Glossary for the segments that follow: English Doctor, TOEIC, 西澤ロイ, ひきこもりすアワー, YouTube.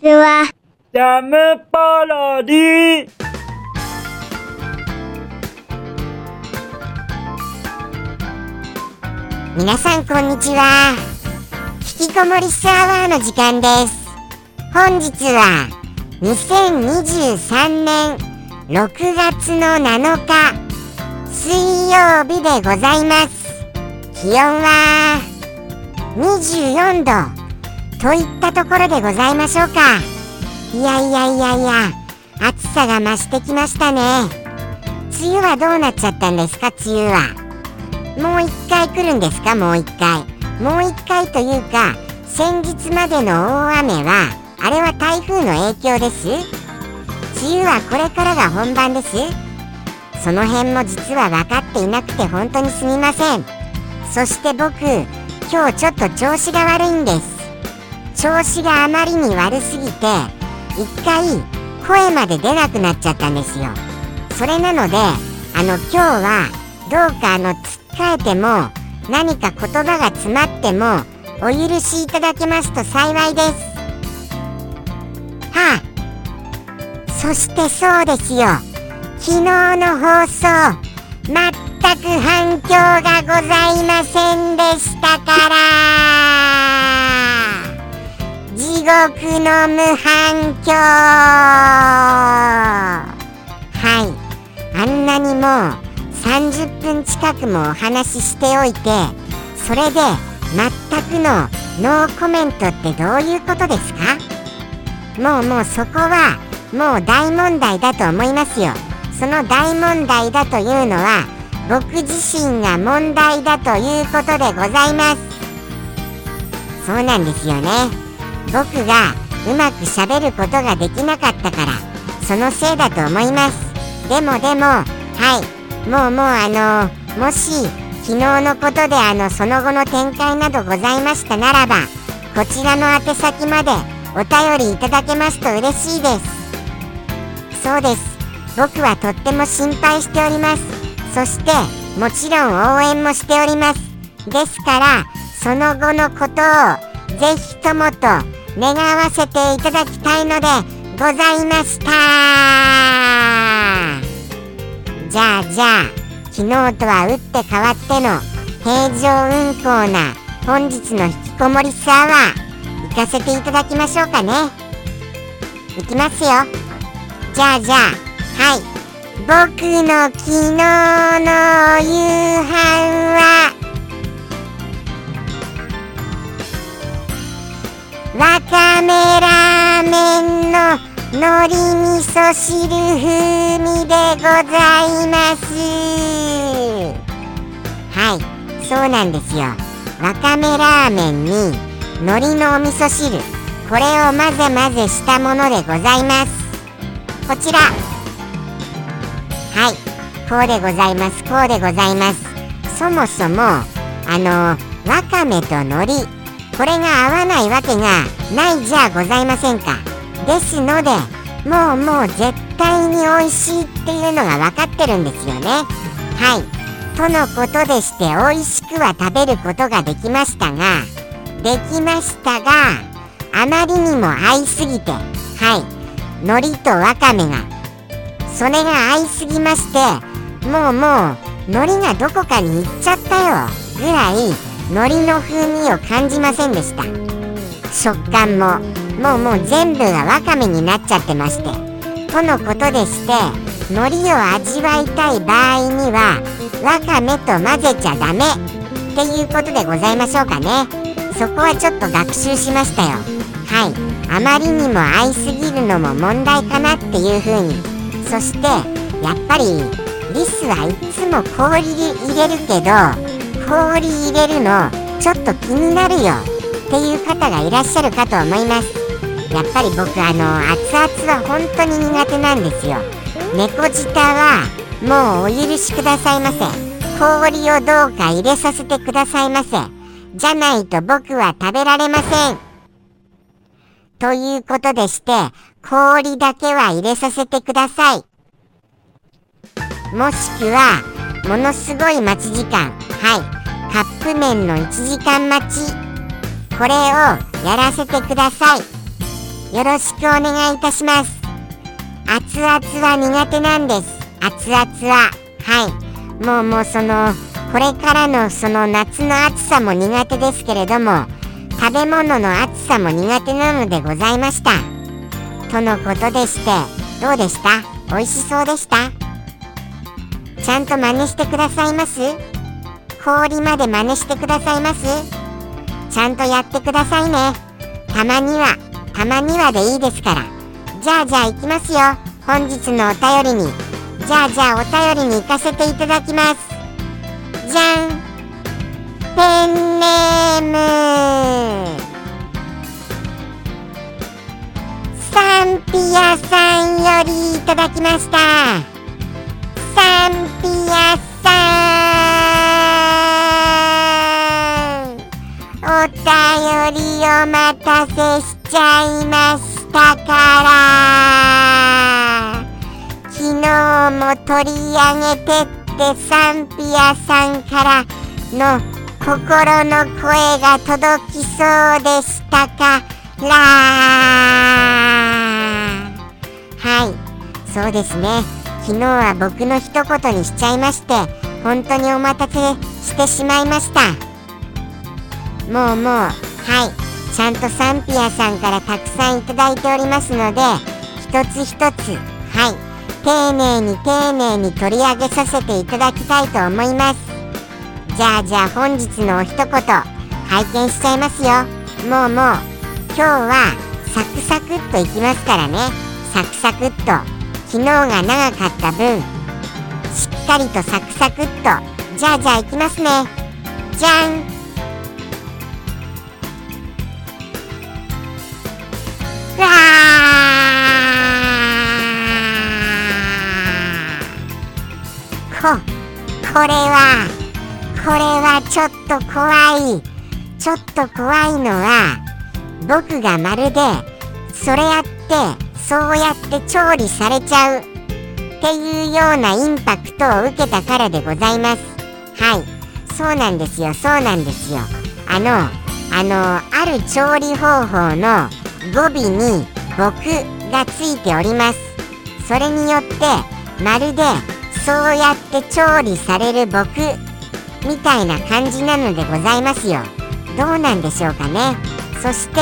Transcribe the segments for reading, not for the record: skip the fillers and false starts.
末はジャムパロディ。皆さんこんにちは。引きこもりスアワーの時間です。本日は2023年6月の7日水曜日でございます。気温は24度といったところでございましょうか。いや暑さが増してきましたね。梅雨はどうなっちゃったんですか？梅雨はもう一回来るんですか？もう一回というか、先日までの大雨はあれは台風の影響です。梅雨はこれからが本番です。その辺も実は分かっていなくて本当にすみません。そして僕今日ちょっと調子が悪いんです。調子があまりに悪すぎて一回声まで出なくなっちゃったんですよ。それなので今日はどうかつっかえても何か言葉が詰まってもお許しいただけますと幸いです。はい。そしてそうですよ、昨日の放送全く反響がございませんでしたから地獄の無反響。あんなにもう30分近くもお話ししておいて、それで全くのノーコメントってどういうことですか？もうそこはもう大問題だと思いますよ。その大問題だというのは僕自身が問題だということでございます。そうなんですよね。僕がうまくしゃべることができなかったからそのせいだと思います。でもはいもうもし昨日のことでその後の展開などございましたならば、こちらの宛先までお便りいただけますと嬉しいです。そうです、僕はとっても心配しております。そしてもちろん応援もしております。ですからその後のことをぜひともと願わせていただきたいのでございました。じゃあ昨日とは打って変わっての平常運行な本日の引きこもりスアワー行かせていただきましょうかね。行きますよ。じゃあはい、僕の昨日の夕飯はわかめラーメンの海苔味噌汁風味でございます。はい、そうなんですよ。わかめラーメンに海苔のお味噌汁、これを混ぜしたものでございます。こちらはい、こうでございます。そもそもわかめと海苔、これが合わないわけがないじゃございませんか。ですのでもう絶対に美味しいっていうのが分かってるんですよね。はい、とのことでして美味しくは食べることができましたがあまりにも合いすぎて、はい、海苔とわかめがそれが合いすぎまして、もう海苔がどこかに行っちゃったよぐらい海苔の風味を感じませんでした。食感ももう全部がわかめになっちゃってまして、とのことでして海苔を味わいたい場合にはわかめと混ぜちゃダメっていうことでございましょうかね。そこはちょっと学習しましたよ。はい、あまりにも合いすぎるのも問題かなっていう風に。そしてやっぱりリスはいつも氷入れるけど氷入れるのちょっと気になるよっていう方がいらっしゃるかと思います。やっぱり僕熱々は本当に苦手なんですよ。猫舌はもうお許しくださいませ。氷をどうか入れさせてくださいませ。じゃないと僕は食べられません。ということでして氷だけは入れさせてください。もしくはものすごい待ち時間、はい、カップ麺の1時間待ち、これをやらせてください。よろしくお願いいたします。熱々は苦手なんです。熱々ははいもうそのこれからのその夏の暑さも苦手ですけれども、食べ物の暑さも苦手なのでございましたとのことでして、どうでした？美味しそうでした？ちゃんと真似してくださいます？氷まで真似してくださいます？ちゃんとやってくださいね。たまにはでいいですから。じゃあ行きますよ。本日のお便りにじゃあお便りに行かせていただきます。じゃん。ペンネームサンピアさんよりいただきました。サンピアさん、お便りお待たせしちゃいましたから、昨日も取り上げてってサンピアさんからの心の声が届きそうでしたから、はい、そうですね。昨日は僕の一言にしちゃいまして、本当にお待たせしてしまいました。もう、はい、ちゃんとサンピアさんからたくさんいただいておりますので、一つ一つ、はい、丁寧に取り上げさせていただきたいと思います。じゃあ本日のお一言拝見しちゃいますよ。もう今日はサクサクっといきますからね。サクサクっと、昨日が長かった分しっかりとサクサクっと、じゃあいきますね。じゃん。わー、これはちょっと怖い。ちょっと怖いのは、僕がまるでそうやって調理されちゃうっていうようなインパクトを受けたからでございます。はい、そうなんですよ。ある調理方法の語尾に僕がついております。それによってまるでそうやって調理される僕みたいな感じなのでございますよ。どうなんでしょうかね。そして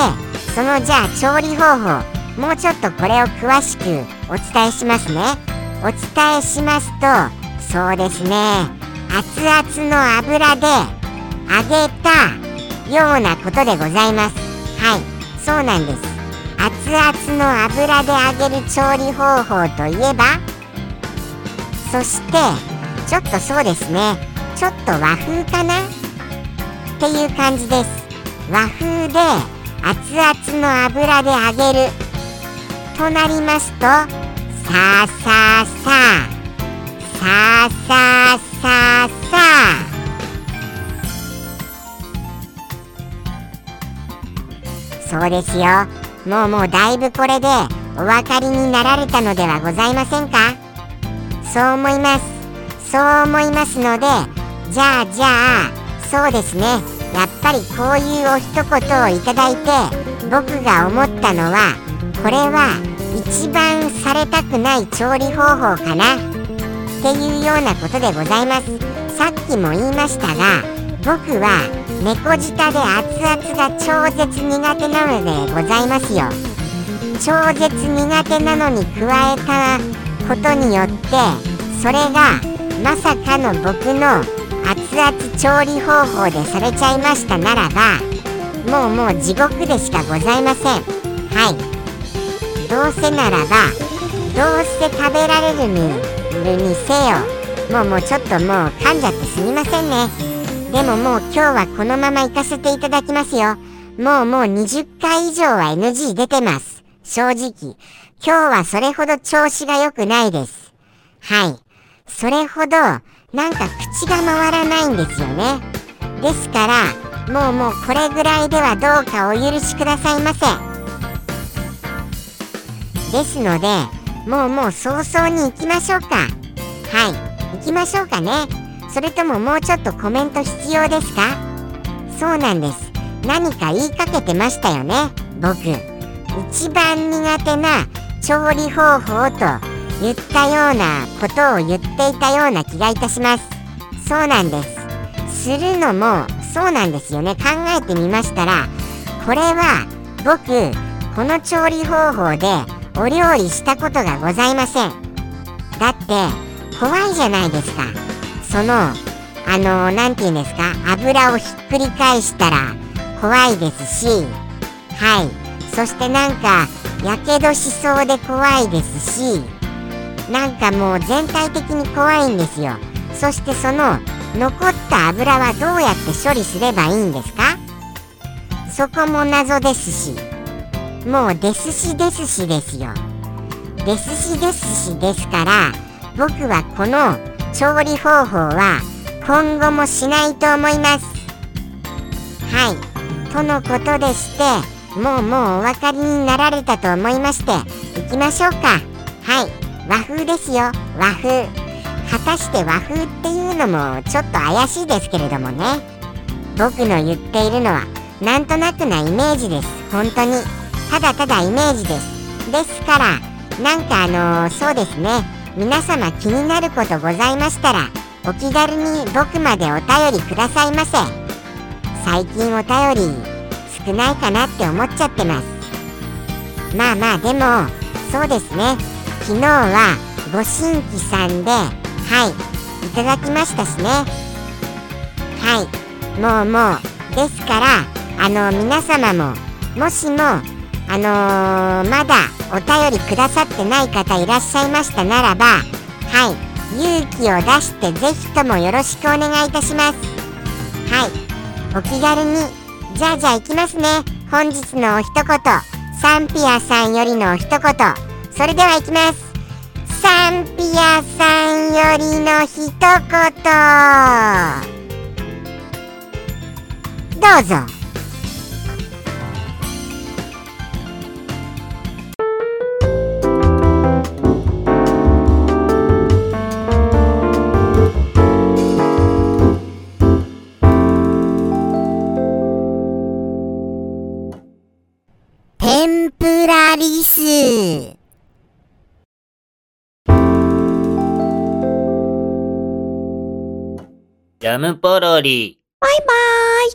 その調理方法、もうちょっとこれを詳しくお伝えしますね。お伝えしますと、そうですね、熱々の油で揚げたようなことでございます。はい、そうなんです。熱々の油で揚げる調理方法といえば、そしてちょっとそうですね、ちょっと和風かなっていう感じです。和風で熱々の油で揚げるとなりますと、さあそうですよ。もうだいぶこれでお分かりになられたのではございませんか。そう思いますので、じゃあそうですね、やっぱりこういうお一言をいただいて、僕が思ったのはこれは一番されたくない調理方法かなっていうようなことでございます。さっきも言いましたが、僕は猫舌で熱々が超絶苦手なのでございますよ。超絶苦手なのに加えたことによって、それがまさかの僕の熱々調理方法でされちゃいましたならば、もう地獄でしかございません。はい。どうせ食べられるにせよ、もうちょっと噛んじゃってすみませんね。でももう今日はこのまま行かせていただきますよ。もう20回以上は NG 出てます。正直。今日はそれほど調子が良くないです。はい。それほどなんか口が回らないんですよね。ですからもうこれぐらいではどうかお許しくださいませ。ですのでもう早々に行きましょうか。はい、行きましょうかね。それとももうちょっとコメント必要ですか？そうなんです。何か言いかけてましたよね、僕。一番苦手な調理方法と言ったようなことを言っていたような気がいたします。そうなんです。するのもそうなんですよね。考えてみましたら、これは僕この調理方法でお料理したことがございません。だって怖いじゃないですか。そのなんていうんですか、油をひっくり返したら怖いですし、はい、そしてなんかやけどしそうで怖いですし、なんかもう全体的に怖いんですよ。そしてその残った油はどうやって処理すればいいんですか？そこも謎ですし、もうですしですしですよ。ですしですしですから、僕はこの調理方法は今後もしないと思います。はい、とのことでして、もうお分かりになられたと思いまして、行きましょうか。はい、和風ですよ、和風。果たして和風っていうのもちょっと怪しいですけれどもね。僕の言っているのはなんとなくなイメージです。本当にただただイメージです。ですから、なんかそうですね、皆様気になることございましたら、お気軽に僕までお便りくださいませ。最近お便り少ないかなって思っちゃってます。まあまあ、でもそうですね、昨日はご新規さんで、はい、いただきましたしね。はい、もうですから、皆様ももしもまだお便りくださってない方いらっしゃいましたならば、はい、勇気を出してぜひともよろしくお願いいたします。はい、お気軽に。じゃあ行きますね。本日のお一言、サンピアさんよりのお一言。それでは行きます。サンピアさんよりの一言、どうぞ。リス、ジャムポロリ、バイバイ。